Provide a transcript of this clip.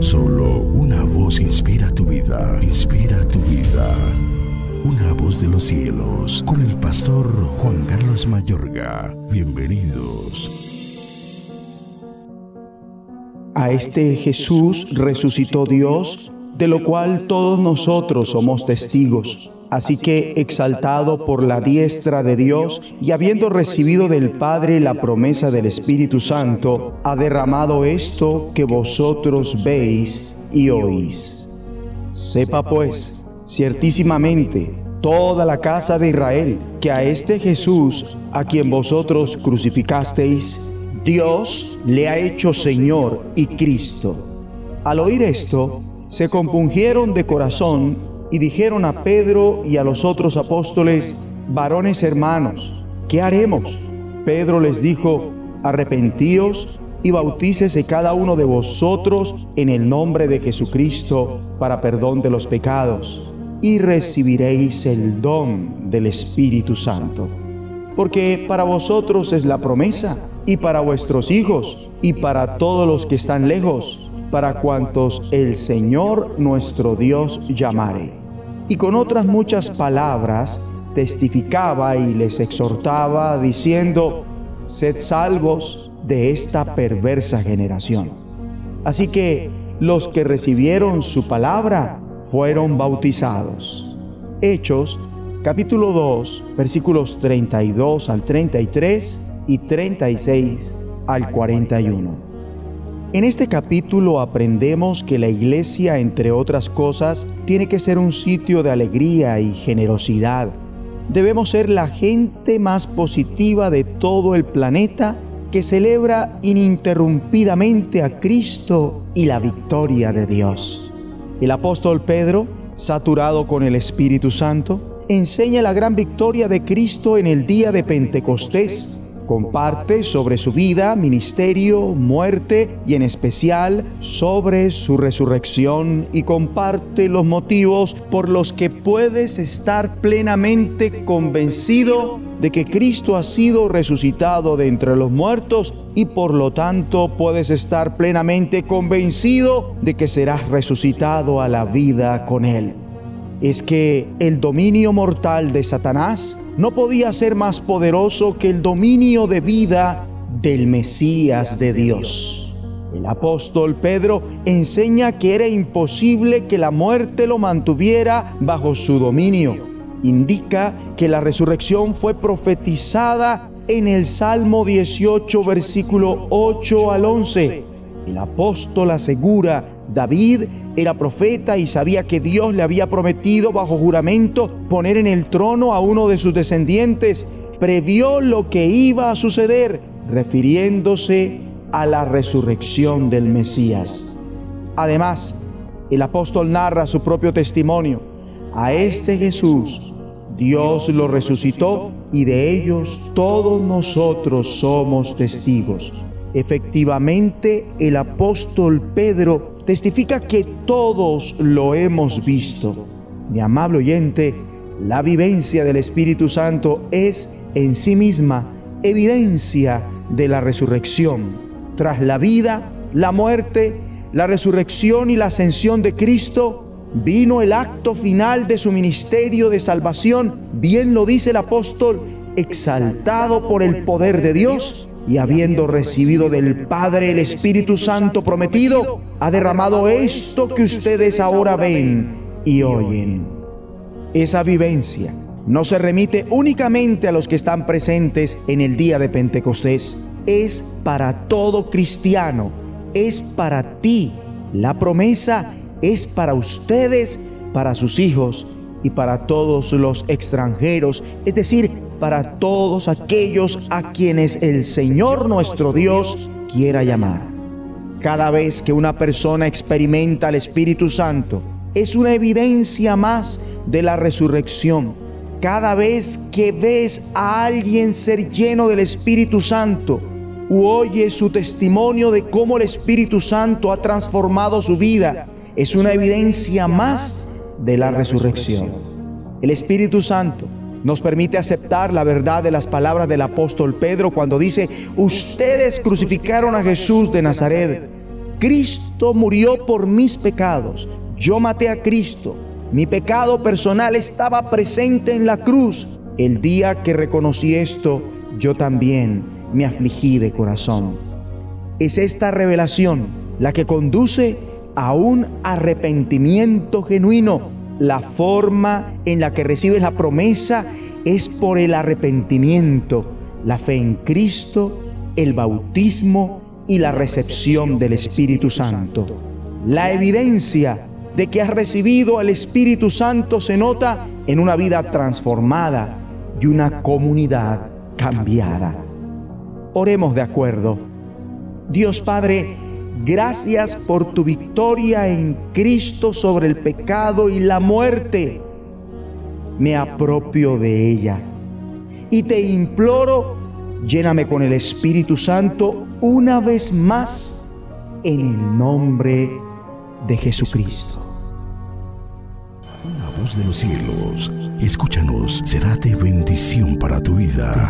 Solo una voz inspira tu vida, inspira tu vida. Una voz de los cielos, con el pastor Juan Carlos Mayorga. Bienvenidos. A este Jesús resucitó Dios, de lo cual todos nosotros somos testigos. Así que, exaltado por la diestra de Dios y habiendo recibido del Padre la promesa del Espíritu Santo, ha derramado esto que vosotros veis y oís. Sepa pues, ciertísimamente, toda la casa de Israel, que a este Jesús, a quien vosotros crucificasteis, Dios le ha hecho Señor y Cristo. Al oír esto, se compungieron de corazón y dijeron a Pedro y a los otros apóstoles: varones hermanos, ¿qué haremos? Pedro les dijo: arrepentíos y bautícese cada uno de vosotros en el nombre de Jesucristo para perdón de los pecados, y recibiréis el don del Espíritu Santo. Porque para vosotros es la promesa, y para vuestros hijos, y para todos los que están lejos, para cuantos el Señor nuestro Dios llamare. Y con otras muchas palabras testificaba y les exhortaba, diciendo: sed salvos de esta perversa generación. Así que los que recibieron su palabra fueron bautizados. Hechos, capítulo 2, versículos 32 al 33 y 36 al 41. En este capítulo aprendemos que la iglesia, entre otras cosas, tiene que ser un sitio de alegría y generosidad. Debemos ser la gente más positiva de todo el planeta, que celebra ininterrumpidamente a Cristo y la victoria de Dios. El apóstol Pedro, saturado con el Espíritu Santo, enseña la gran victoria de Cristo en el día de Pentecostés. Comparte sobre su vida, ministerio, muerte y en especial sobre su resurrección, y comparte los motivos por los que puedes estar plenamente convencido de que Cristo ha sido resucitado de entre los muertos, y por lo tanto puedes estar plenamente convencido de que serás resucitado a la vida con Él. Es que el dominio mortal de Satanás no podía ser más poderoso que el dominio de vida del Mesías de Dios. El apóstol Pedro enseña que era imposible que la muerte lo mantuviera bajo su dominio. Indica que la resurrección fue profetizada en el Salmo 18, versículo 8 al 11. El apóstol asegura: David era profeta y sabía que Dios le había prometido bajo juramento poner en el trono a uno de sus descendientes. Previó lo que iba a suceder, refiriéndose a la resurrección del Mesías. Además, el apóstol narra su propio testimonio. A este Jesús, Dios lo resucitó, y de ellos todos nosotros somos testigos. Efectivamente, el apóstol Pedro testifica que todos lo hemos visto. Mi amable oyente, la vivencia del Espíritu Santo es en sí misma evidencia de la resurrección. Tras la vida, la muerte, la resurrección y la ascensión de Cristo, vino el acto final de su ministerio de salvación. Bien lo dice el apóstol: exaltado por el poder de Dios, y habiendo recibido del Padre el Espíritu Santo prometido, ha derramado esto que ustedes ahora ven y oyen. Esa vivencia no se remite únicamente a los que están presentes en el día de Pentecostés. Es para todo cristiano. Es para ti. La promesa es para ustedes, para sus hijos y para todos los extranjeros, es decir, para todos aquellos a quienes el Señor nuestro Dios quiera llamar. Cada vez que una persona experimenta el Espíritu Santo, es una evidencia más de la resurrección. Cada vez que ves a alguien ser lleno del Espíritu Santo, u oyes su testimonio de cómo el Espíritu Santo ha transformado su vida, es una evidencia más de la resurrección. El Espíritu Santo nos permite aceptar la verdad de las palabras del apóstol Pedro cuando dice: ustedes crucificaron a Jesús de Nazaret. Cristo murió por mis pecados. Yo maté a Cristo. Mi pecado personal estaba presente en la cruz. El día que reconocí esto, yo también me afligí de corazón. Es esta revelación la que conduce a un arrepentimiento genuino. La forma en la que recibes la promesa es por el arrepentimiento, la fe en Cristo, el bautismo y la recepción del Espíritu Santo. La evidencia de que has recibido al Espíritu Santo se nota en una vida transformada y una comunidad cambiada. Oremos de acuerdo. Dios Padre, gracias por tu victoria en Cristo sobre el pecado y la muerte. Me apropio de ella y te imploro, lléname con el Espíritu Santo una vez más en el nombre de Jesucristo. La voz de los cielos, escúchanos, será de bendición para tu vida.